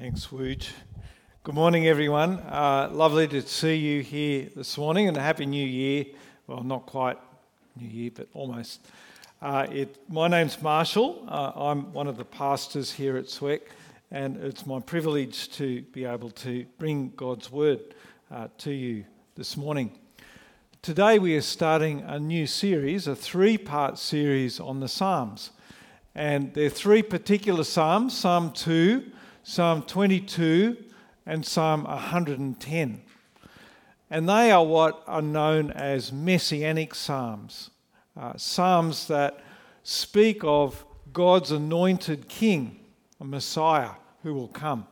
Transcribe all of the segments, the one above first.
Thanks, Woot. Good morning, everyone. Lovely to see you here this morning, and a happy new year. Well, not quite new year, but almost. My name's Marshall. I'm one of the pastors here at SWEC, and it's my privilege to be able to bring God's Word to you this morning. Today we are starting a new series, a three-part series on the Psalms. And there are three particular Psalms, Psalm 2, Psalm 22 and Psalm 110. And they are what are known as messianic psalms, psalms that speak of God's anointed king, a Messiah who will come.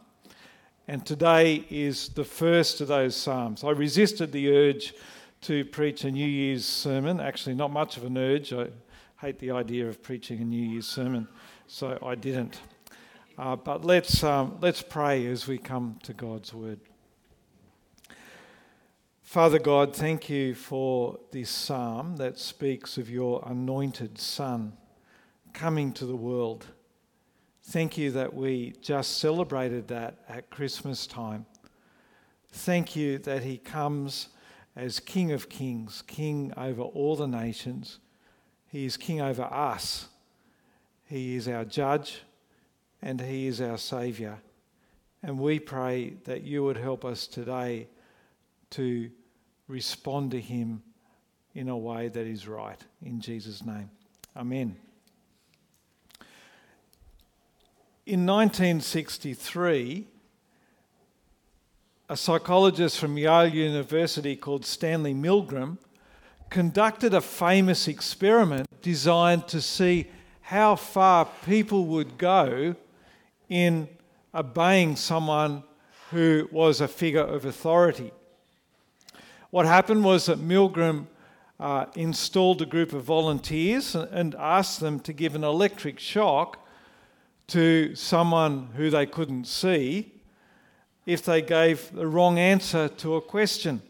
And today is the first of those psalms. I resisted the urge to preach a New Year's sermon, actually not much of an urge. I hate the idea of preaching a New Year's sermon, so I didn't. But let's pray as we come to God's Word. Father God, thank you for this psalm that speaks of your anointed Son coming to the world. Thank you that we just celebrated that at Christmas time. Thank you that he comes as King of Kings, King over all the nations. He is King over us. He is our Judge. And he is our Saviour. And we pray that you would help us today to respond to him in a way that is right. In Jesus' name. Amen. In 1963, a psychologist from Yale University called Stanley Milgram conducted a famous experiment designed to see how far people would go in obeying someone who was a figure of authority. What happened was that Milgram installed a group of volunteers and asked them to give an electric shock to someone who they couldn't see if they gave the wrong answer to a question.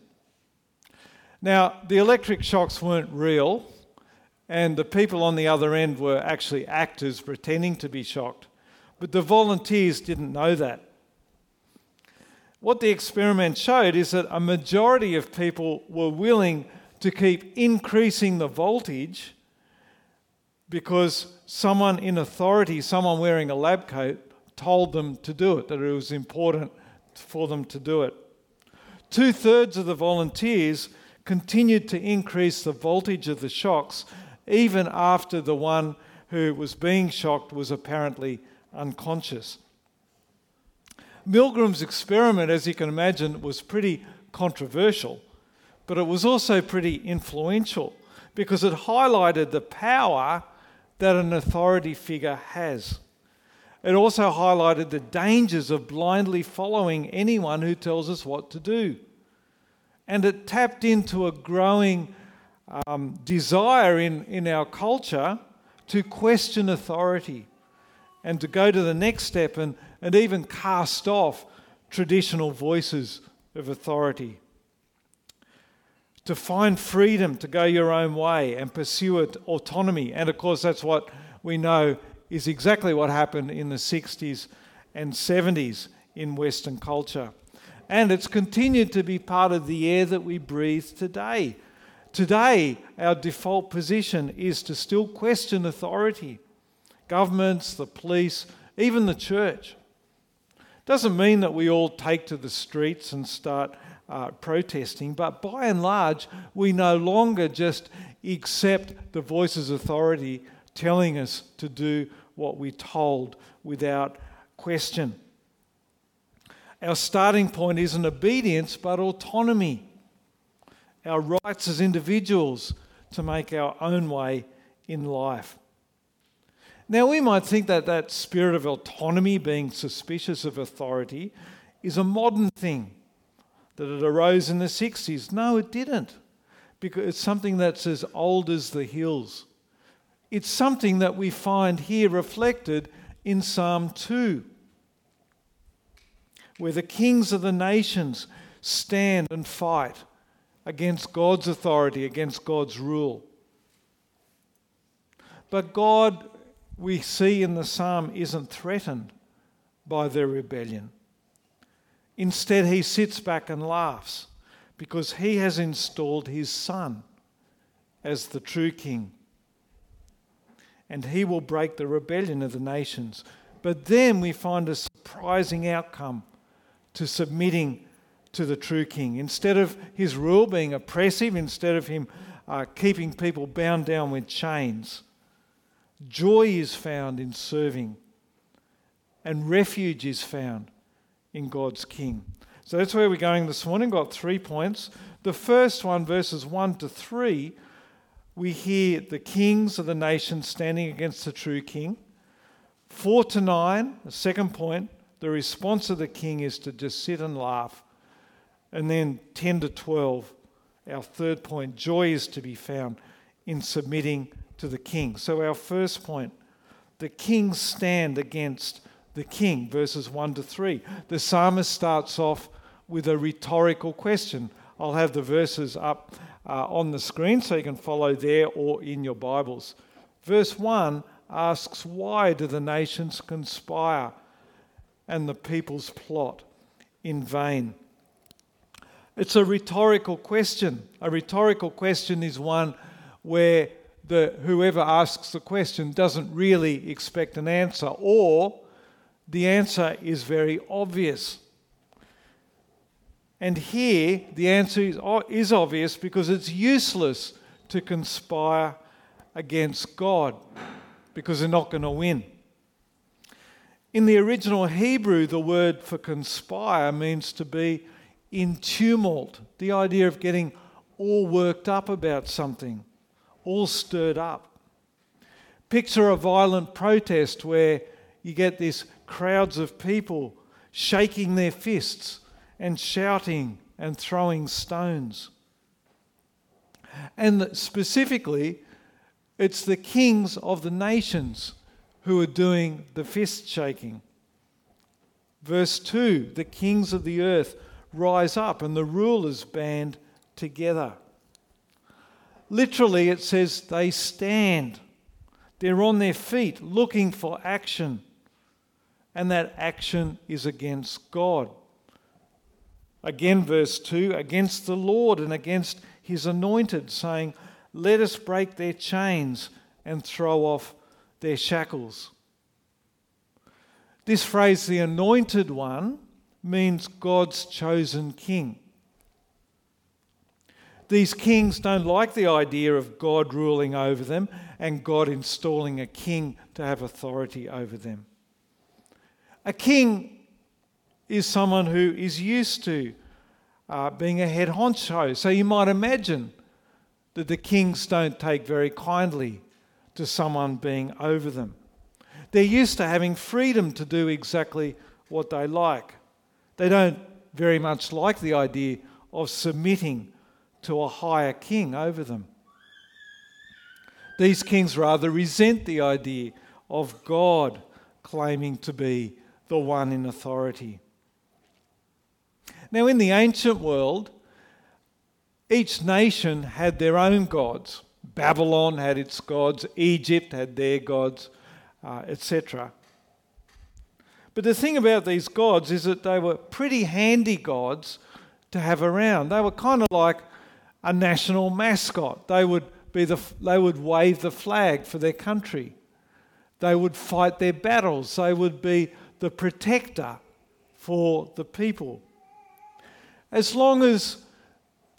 Now, the electric shocks weren't real, and the people on the other end were actually actors pretending to be shocked. But the volunteers didn't know that. What the experiment showed is that a majority of people were willing to keep increasing the voltage because someone in authority, someone wearing a lab coat, told them to do it, that it was important for them to do it. 2/3 of the volunteers continued to increase the voltage of the shocks even after the one who was being shocked was apparently unconscious. Milgram's experiment, as you can imagine, was pretty controversial, but it was also pretty influential because it highlighted the power that an authority figure has. It also highlighted the dangers of blindly following anyone who tells us what to do. And it tapped into a growing desire in our culture to question authority and to go to the next step and even cast off traditional voices of authority. To find freedom to go your own way and pursue autonomy. And of course, that's what we know is exactly what happened in the 60s and 70s in Western culture. And it's continued to be part of the air that we breathe today. Today, our default position is to still question authority. Governments, the police, even the church. Doesn't mean that we all take to the streets and start protesting, but by and large, we no longer just accept the voices of authority telling us to do what we're told without question. Our starting point isn't obedience, but autonomy. Our rights as individuals to make our own way in life. Now, we might think that that spirit of autonomy, being suspicious of authority, is a modern thing, that it arose in the 60s. No, it didn't, because it's something that's as old as the hills. It's something that we find here reflected in Psalm 2, where the kings of the nations stand and fight against God's authority, against God's rule. But God, we see in the psalm, isn't threatened by their rebellion. Instead, he sits back and laughs because he has installed his son as the true king. And he will break the rebellion of the nations. But then we find a surprising outcome to submitting to the true king. Instead of his rule being oppressive, instead of him keeping people bound down with chains, joy is found in serving, and refuge is found in God's king. So that's where we're going this morning. Got 3 points. The first one, verses 1 to 3, we hear the kings of the nation standing against the true king. 4 to 9, the second point, the response of the king is to just sit and laugh. And then 10 to 12, our third point, joy is to be found in submitting to the king. So our first point, the kings stand against the king, verses 1 to 3. The psalmist starts off with a rhetorical question. I'll have the verses up on the screen so you can follow there or in your Bibles. Verse 1 asks, why do the nations conspire and the peoples plot in vain? It's a rhetorical question. A rhetorical question is one where whoever asks the question doesn't really expect an answer, or the answer is very obvious. And here the answer is obvious because it's useless to conspire against God, because they're not going to win. In the original Hebrew, the word for conspire means to be in tumult, the idea of getting all worked up about something, all stirred up. Picture a violent protest where you get these crowds of people shaking their fists and shouting and throwing stones. And specifically, it's the kings of the nations who are doing the fist shaking. Verse 2, the kings of the earth rise up and the rulers band together. Literally, it says they stand. They're on their feet looking for action. And that action is against God. Again, verse 2, against the Lord and against his anointed, saying, let us break their chains and throw off their shackles. This phrase, the anointed one, means God's chosen king. These kings don't like the idea of God ruling over them and God installing a king to have authority over them. A king is someone who is used to being a head honcho. So you might imagine that the kings don't take very kindly to someone being over them. They're used to having freedom to do exactly what they like. They don't very much like the idea of submitting to a higher king over them. These kings rather resent the idea of God claiming to be the one in authority. Now, in the ancient world, each nation had their own gods. Babylon had its gods, Egypt had their gods, etc. But the thing about these gods is that they were pretty handy gods to have around. They were kind of like a national mascot. They would wave the flag for their country. They would fight their battles. They would be the protector for the people. As long as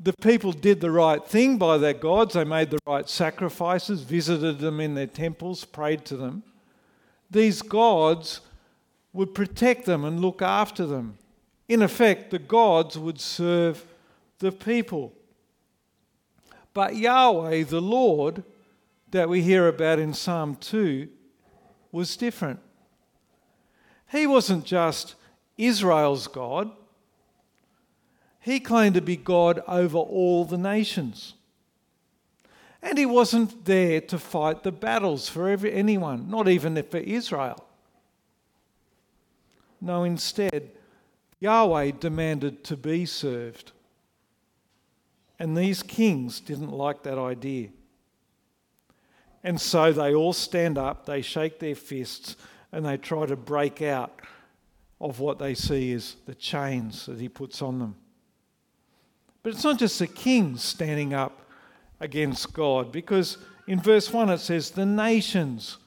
the people did the right thing by their gods, they made the right sacrifices, visited them in their temples, prayed to them, these gods would protect them and look after them. In effect, the gods would serve the people. But Yahweh, the Lord, that we hear about in Psalm 2, was different. He wasn't just Israel's God. He claimed to be God over all the nations. And he wasn't there to fight the battles for anyone, not even for Israel. No, instead, Yahweh demanded to be served. And these kings didn't like that idea. And so they all stand up, they shake their fists, and they try to break out of what they see is the chains that he puts on them. But it's not just the king standing up against God, because in verse 1 it says, the nations,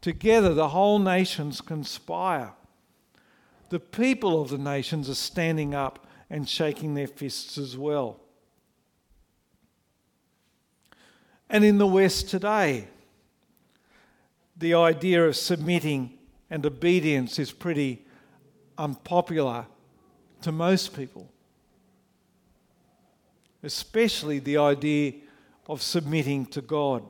together the whole nations conspire. The people of the nations are standing up and shaking their fists as well. And in the West today, the idea of submitting and obedience is pretty unpopular to most people. Especially the idea of submitting to God.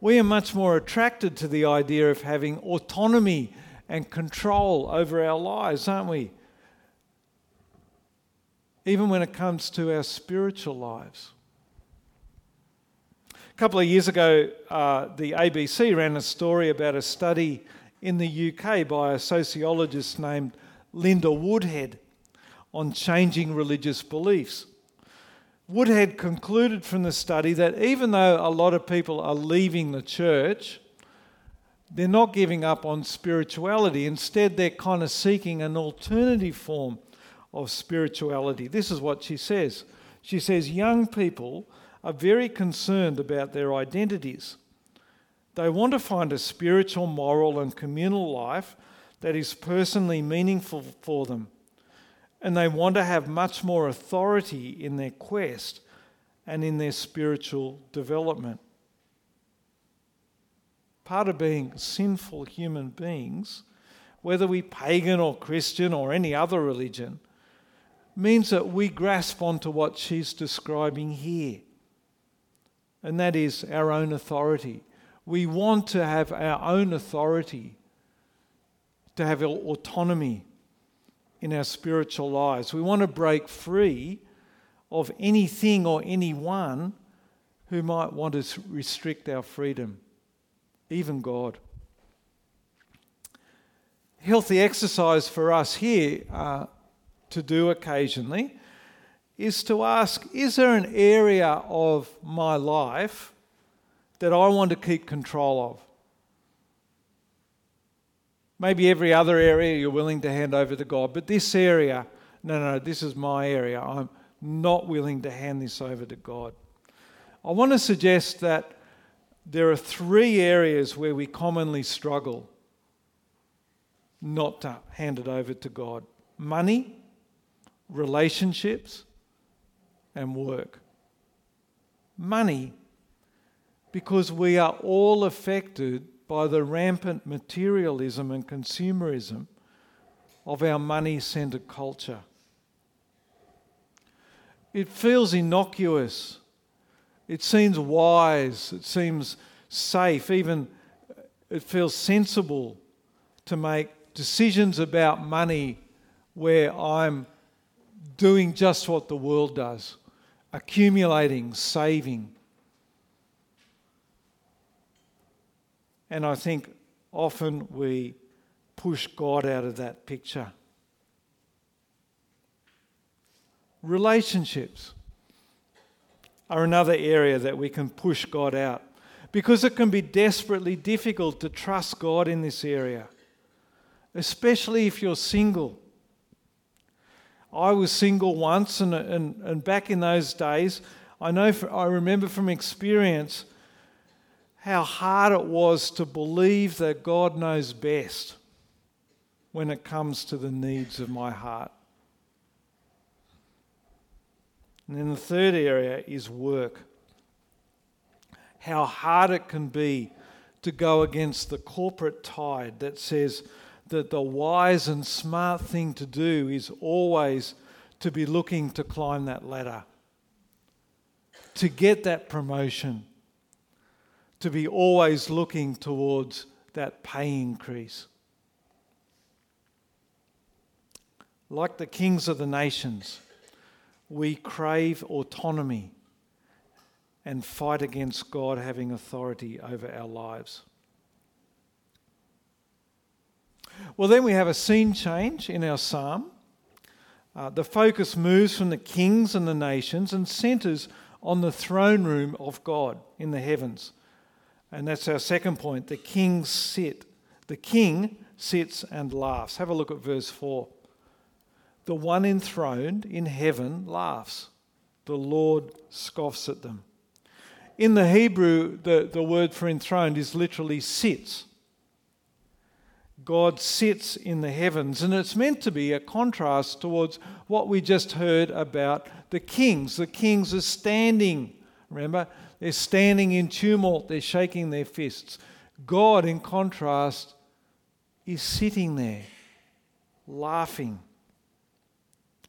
We are much more attracted to the idea of having autonomy and control over our lives, aren't we? Even when it comes to our spiritual lives. A couple of years ago, the ABC ran a story about a study in the UK by a sociologist named Linda Woodhead on changing religious beliefs. Woodhead concluded from the study that even though a lot of people are leaving the church, they're not giving up on spirituality. Instead, they're kind of seeking an alternative form of spirituality. This is what she says. She says, young people are very concerned about their identities. They want to find a spiritual, moral, and communal life that is personally meaningful for them. And they want to have much more authority in their quest and in their spiritual development. Part of being sinful human beings, whether we pagan or Christian or any other religion, means that we grasp onto what she's describing here. And that is our own authority. We want to have our own authority, to have autonomy in our spiritual lives. We want to break free of anything or anyone who might want to restrict our freedom, even God. Healthy exercise for us here to do occasionally is to ask, is there an area of my life that I want to keep control of? Maybe every other area you're willing to hand over to God, but this area, no, this is my area. I'm not willing to hand this over to God. I want to suggest that there are three areas where we commonly struggle not to hand it over to God. Money, relationships, and work. Money, because we are all affected by the rampant materialism and consumerism of our money-centred culture. It feels innocuous. It seems wise. It seems safe. Even it feels sensible to make decisions about money where I'm doing just what the world does, accumulating, saving. And I think often we push God out of that picture. Relationships are another area that we can push God out, because it can be desperately difficult to trust God in this area, especially if you're single. I was single once, and back in those days, I remember from experience how hard it was to believe that God knows best when it comes to the needs of my heart. And then the third area is work. How hard it can be to go against the corporate tide that says that the wise and smart thing to do is always to be looking to climb that ladder, to get that promotion, to be always looking towards that pay increase. Like the kings of the nations, we crave autonomy and fight against God having authority over our lives. Well, then we have a scene change in our psalm. The focus moves from the kings and the nations and centres on the throne room of God in the heavens. And that's our second point. The king sits and laughs. Have a look at verse 4. The one enthroned in heaven laughs. The Lord scoffs at them. In the Hebrew, the word for enthroned is literally sits. God sits in the heavens, and it's meant to be a contrast towards what we just heard about the kings. The kings are standing, remember? They're standing in tumult, they're shaking their fists. God, in contrast, is sitting there, laughing.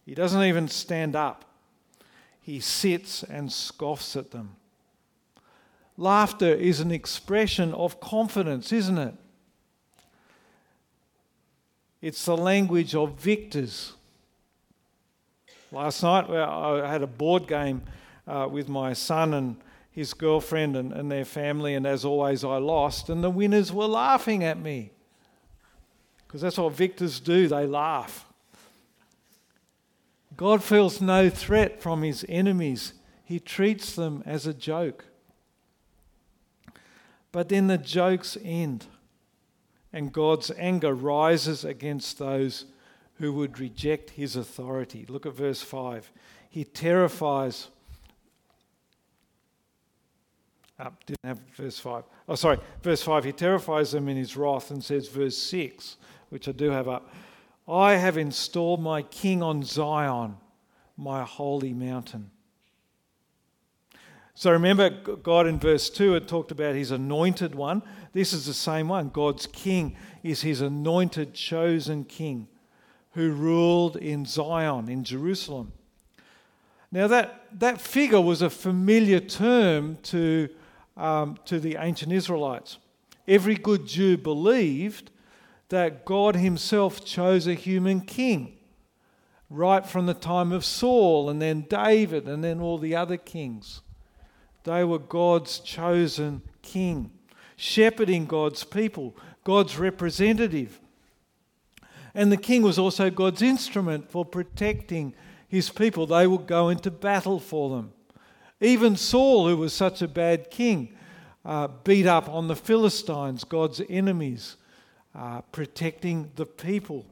He doesn't even stand up. He sits and scoffs at them. Laughter is an expression of confidence, isn't it? It's the language of victors. Last night I had a board game with my son and his girlfriend and their family, and as always I lost, and the winners were laughing at me. Because that's what victors do, they laugh. God feels no threat from his enemies. He treats them as a joke. But then the jokes end, and God's anger rises against those who would reject his authority. Look at verse 5. He terrifies... didn't have verse 5. Oh, sorry. Verse 5, he terrifies them in his wrath and says, verse 6, which I do have up, I have installed my king on Zion, my holy mountain. So remember, God in verse 2 had talked about his anointed one. This is the same one. God's king is his anointed, chosen king who ruled in Zion, in Jerusalem. Now that figure was a familiar term to the ancient Israelites. Every good Jew believed that God himself chose a human king right from the time of Saul and then David and then all the other kings. They were God's chosen king, shepherding God's people, God's representative. And the king was also God's instrument for protecting his people. They would go into battle for them. Even Saul, who was such a bad king, beat up on the Philistines, God's enemies, protecting the people.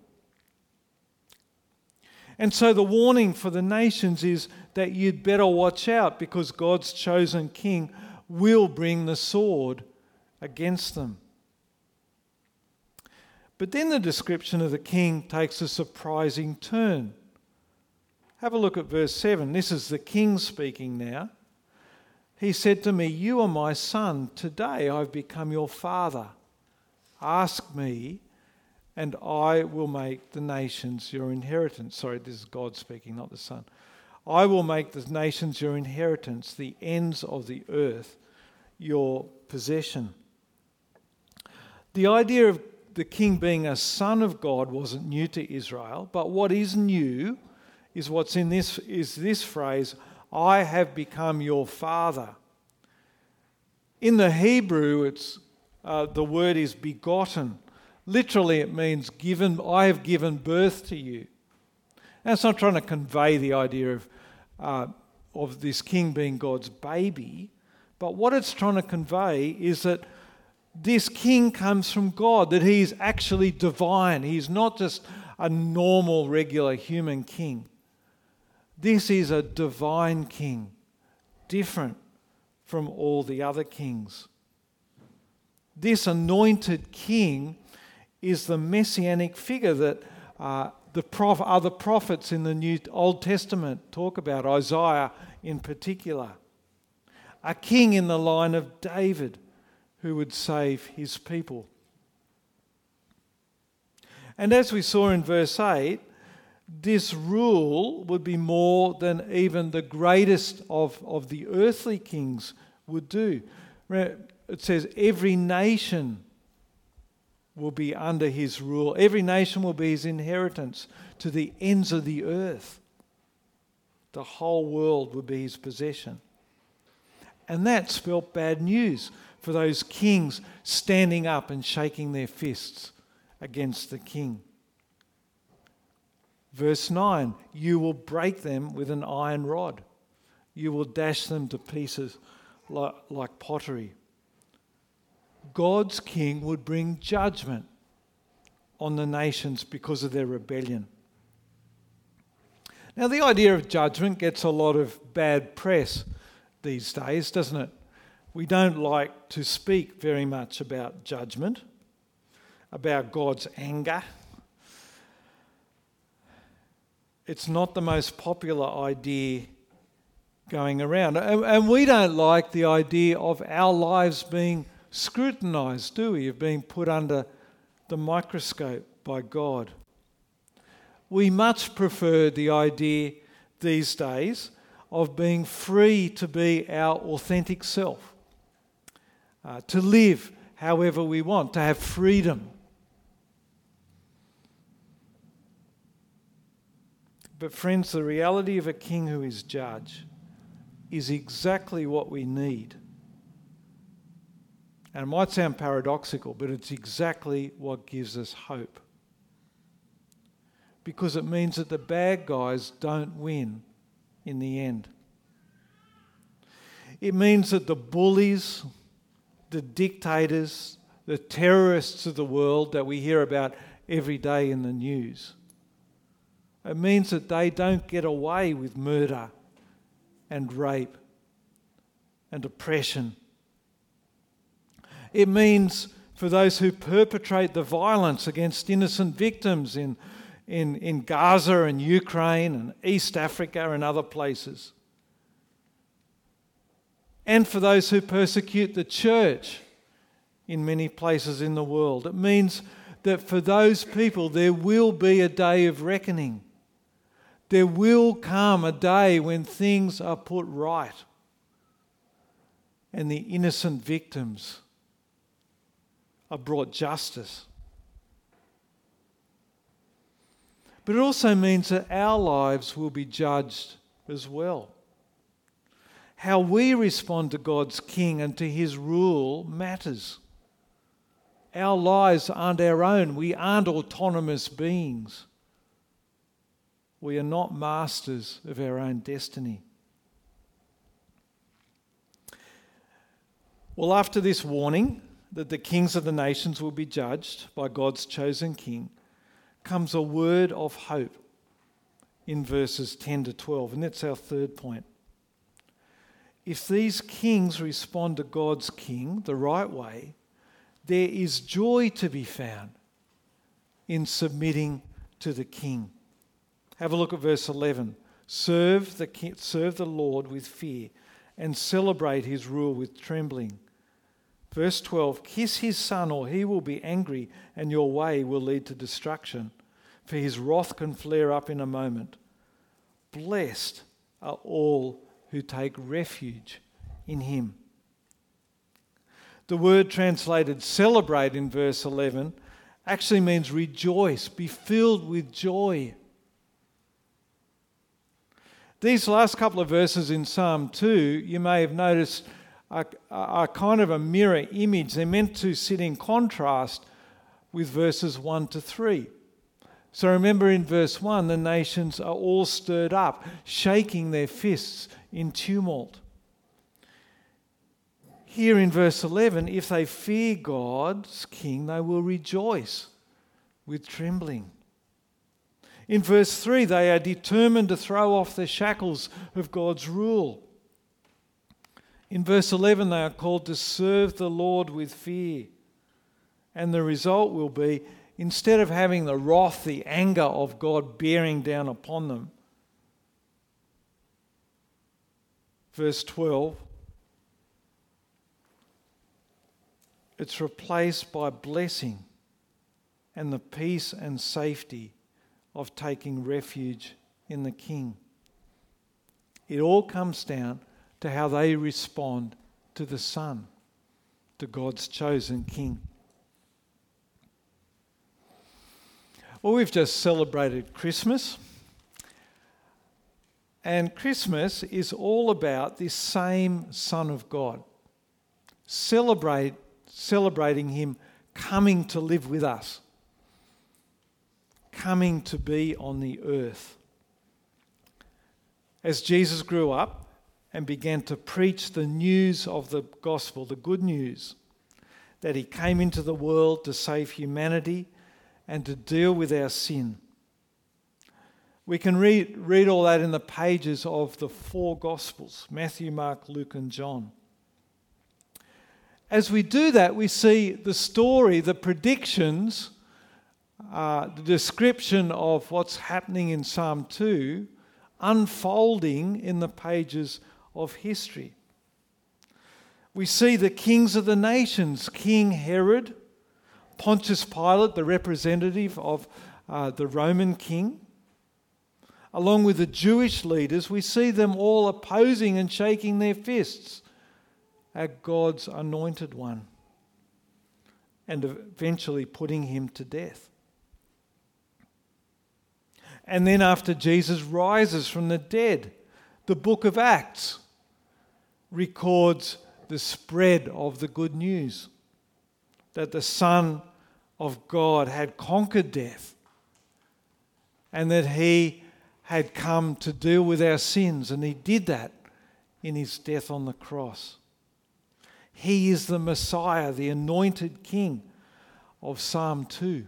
And so the warning for the nations is that you'd better watch out, because God's chosen king will bring the sword against them. But then the description of the king takes a surprising turn. Have a look at verse 7. This is the king speaking now. He said to me, you are my son. Today I've become your father. Ask me, and I will make the nations your inheritance. Sorry, this is God speaking, not the son. I will make the nations your inheritance, the ends of the earth your possession. The idea of the king being a son of God wasn't new to Israel, but what is new is what's in this, is this phrase, I have become your father. In the Hebrew, it's the word is begotten. Literally, it means given. I have given birth to you. And it's not trying to convey the idea of this king being God's baby, but what it's trying to convey is that this king comes from God, that he is actually divine. He's not just a normal, regular human king. This is a divine king, different from all the other kings. This anointed king is the messianic figure that other prophets in the Old Testament talk about, Isaiah in particular. A king in the line of David who would save his people. And as we saw in verse 8, this rule would be more than even the greatest of the earthly kings would do. It says every nation will be under his rule. Every nation will be his inheritance to the ends of the earth. The whole world will be his possession. And that spelt bad news for those kings standing up and shaking their fists against the king. Verse 9, you will break them with an iron rod. You will dash them to pieces like pottery. God's king would bring judgment on the nations because of their rebellion. Now, the idea of judgment gets a lot of bad press these days, doesn't it? We don't like to speak very much about judgment, about God's anger. It's not the most popular idea going around. And we don't like the idea of our lives being scrutinised, do we? Of being put under the microscope by God. We much prefer the idea these days of being free to be our authentic self, to live however we want, to have freedom. But friends, the reality of a king who is judge is exactly what we need. And it might sound paradoxical, but it's exactly what gives us hope. Because it means that the bad guys don't win in the end. It means that the bullies, the dictators, the terrorists of the world that we hear about every day in the news, it means that they don't get away with murder and rape and oppression. It means for those who perpetrate the violence against innocent victims in Gaza and Ukraine and East Africa and other places, and for those who persecute the church in many places in the world. It means that for those people there will be a day of reckoning. There will come a day when things are put right and the innocent victims are brought justice. But it also means that our lives will be judged as well. How we respond to God's King and to his rule matters. Our lives aren't our own. We aren't autonomous beings. We are not masters of our own destiny. Well, after this warning that the kings of the nations will be judged by God's chosen king, comes a word of hope in verses 10 to 12, and that's our third point. If these kings respond to God's king the right way, there is joy to be found in submitting to the king. Have a look at verse 11. Serve the Lord with fear and celebrate his rule with trembling. Verse 12, kiss his son or he will be angry and your way will lead to destruction, for his wrath can flare up in a moment. Blessed are all who take refuge in him. The word translated celebrate in verse 11 actually means rejoice, be filled with joy. These last couple of verses in Psalm 2, you may have noticed, are kind of a mirror image. They're meant to sit in contrast with verses 1 to 3. So remember in verse 1, the nations are all stirred up, shaking their fists in tumult. Here in verse 11, if they fear God's king, they will rejoice with trembling. In verse 3, they are determined to throw off the shackles of God's rule. In verse 11, they are called to serve the Lord with fear. And the result will be, instead of having the wrath, the anger of God bearing down upon them, verse 12, it's replaced by blessing and the peace and safety of taking refuge in the King. It all comes down to how they respond to the Son, to God's chosen King. Well, we've just celebrated Christmas. And Christmas is all about this same Son of God. Celebrating him coming to live with us, coming to be on the earth. As Jesus grew up and began to preach the news of the gospel, the good news, that he came into the world to save humanity and to deal with our sin. We can read all that in the pages of the four Gospels, Matthew, Mark, Luke and John. As we do that, we see the story, the predictions, the description of what's happening in Psalm 2 unfolding in the pages of history. We see the kings of the nations, King Herod, Pontius Pilate, the representative of the Roman king, along with the Jewish leaders. We see them all opposing and shaking their fists at God's anointed one and eventually putting him to death. And then after Jesus rises from the dead, the book of Acts records the spread of the good news that the Son of God had conquered death and that he had come to deal with our sins, and he did that in his death on the cross. He is the Messiah, the anointed King of Psalm 2.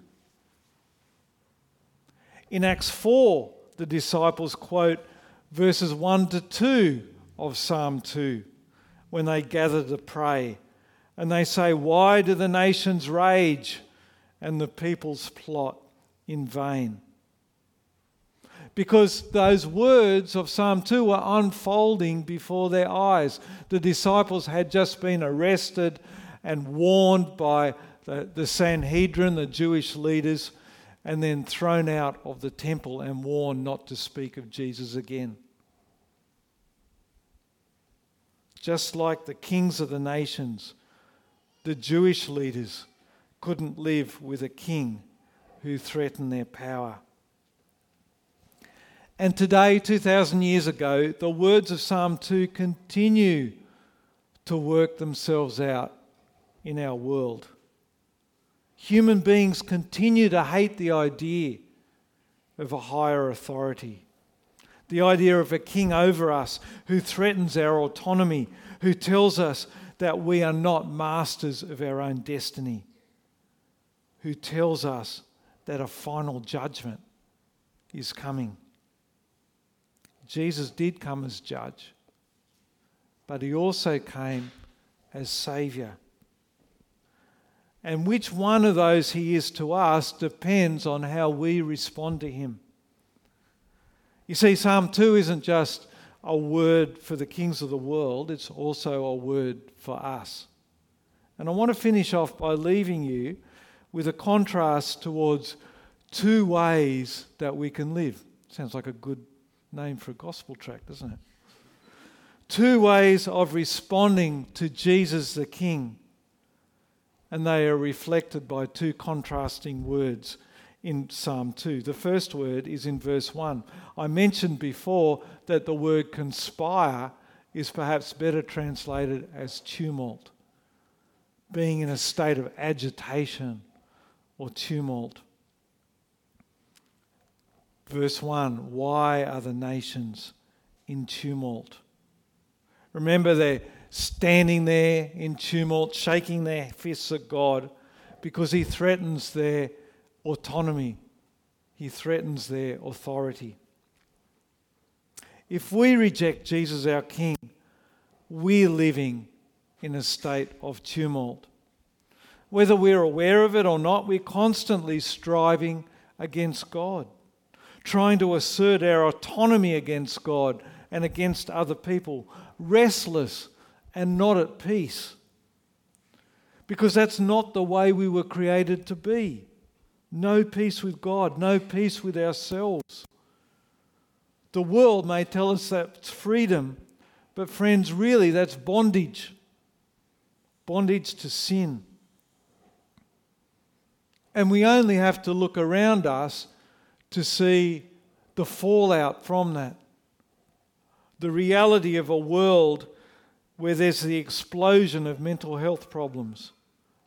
In Acts 4, the disciples quote verses 1 to 2 of Psalm 2 when they gather to pray. And they say, "Why do the nations rage and the peoples plot in vain?" Because those words of Psalm 2 were unfolding before their eyes. The disciples had just been arrested and warned by the Sanhedrin, the Jewish leaders, and then thrown out of the temple and warned not to speak of Jesus again. Just like the kings of the nations, the Jewish leaders couldn't live with a king who threatened their power. And today, 2,000 years ago, the words of Psalm 2 continue to work themselves out in our world. Human beings continue to hate the idea of a higher authority, the idea of a king over us who threatens our autonomy, who tells us that we are not masters of our own destiny, who tells us that a final judgment is coming. Jesus did come as judge, but he also came as Saviour. And which one of those he is to us depends on how we respond to him. You see, Psalm 2 isn't just a word for the kings of the world, it's also a word for us. And I want to finish off by leaving you with a contrast towards two ways that we can live. Sounds like a good name for a gospel tract, doesn't it? Two ways of responding to Jesus the King, and they are reflected by two contrasting words in Psalm 2. The first word is in verse 1. I mentioned before that the word conspire is perhaps better translated as tumult, being in a state of agitation or tumult. Verse 1, why are the nations in tumult? Remember, they're standing there in tumult, shaking their fists at God because he threatens their autonomy. He threatens their authority. If we reject Jesus, our King, we're living in a state of tumult. Whether we're aware of it or not, we're constantly striving against God, trying to assert our autonomy against God and against other people, restless and not at peace. Because that's not the way we were created to be. No peace with God, no peace with ourselves. The world may tell us that's freedom, but friends, really that's bondage. Bondage to sin. And we only have to look around us to see the fallout from that. The reality of a world where there's the explosion of mental health problems,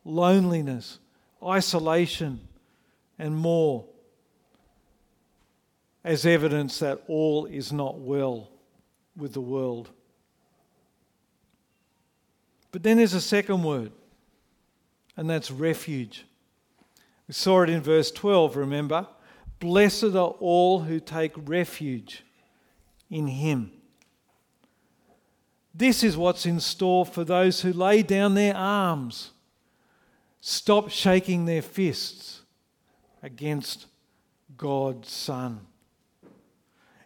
loneliness, isolation, and more, as evidence that all is not well with the world. But then there's a second word, and that's refuge. We saw it in verse 12, remember? Blessed are all who take refuge in him. This is what's in store for those who lay down their arms, stop shaking their fists against God's Son.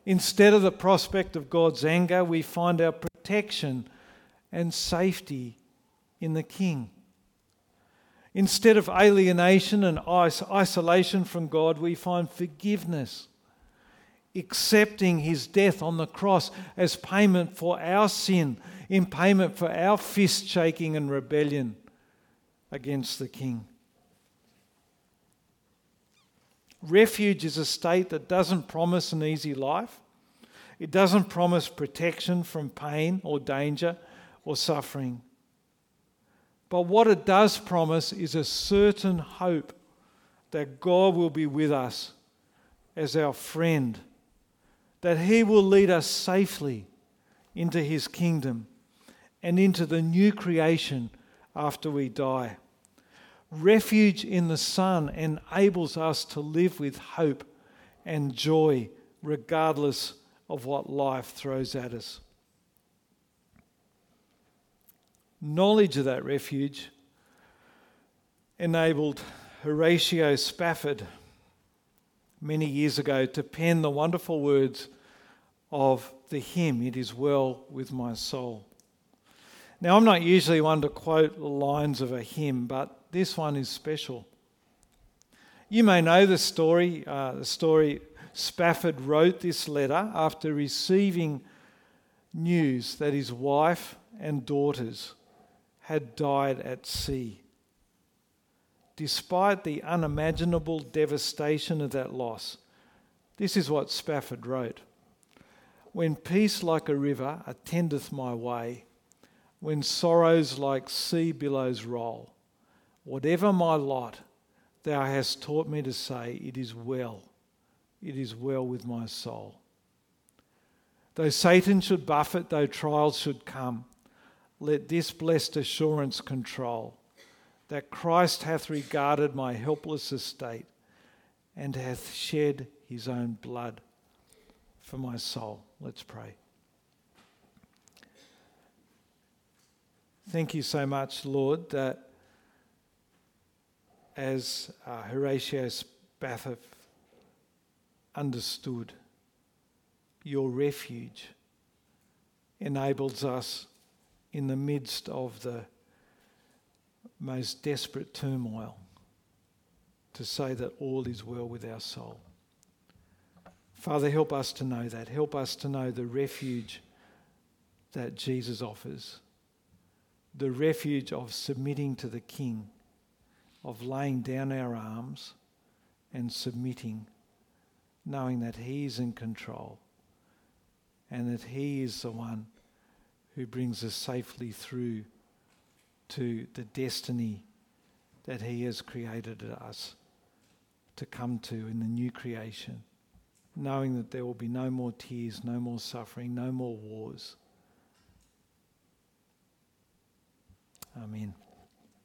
Instead of the prospect of God's anger, we find our protection and safety in the King. Instead of alienation and isolation from God, we find forgiveness, accepting his death on the cross as payment for our sin, in payment for our fist shaking and rebellion against the King. Refuge is a state that doesn't promise an easy life. It doesn't promise protection from pain or danger or suffering. But what it does promise is a certain hope that God will be with us as our friend, that he will lead us safely into his kingdom and into the new creation after we die. Refuge in the Son enables us to live with hope and joy regardless of what life throws at us. Knowledge of that refuge enabled Horatio Spafford many years ago to pen the wonderful words of the hymn, "It is well with my soul." Now, I'm not usually one to quote lines of a hymn, but this one is special. You may know the story. Spafford wrote this letter after receiving news that his wife and daughters had died at sea. Despite the unimaginable devastation of that loss, this is what Spafford wrote. "When peace like a river attendeth my way, when sorrows like sea billows roll, whatever my lot, thou hast taught me to say, it is well with my soul. Though Satan should buffet, though trials should come, let this blessed assurance control, that Christ hath regarded my helpless estate and hath shed his own blood for my soul." Let's pray. Thank you so much, Lord, that as Horatio Spafford understood, your refuge enables us in the midst of the most desperate turmoil to say that all is well with our soul. Father, help us to know that. Help us to know the refuge that Jesus offers, the refuge of submitting to the King, of laying down our arms and submitting, knowing that he is in control and that he is the one who brings us safely through to the destiny that he has created us to come to in the new creation, knowing that there will be no more tears, no more suffering, no more wars. Amen.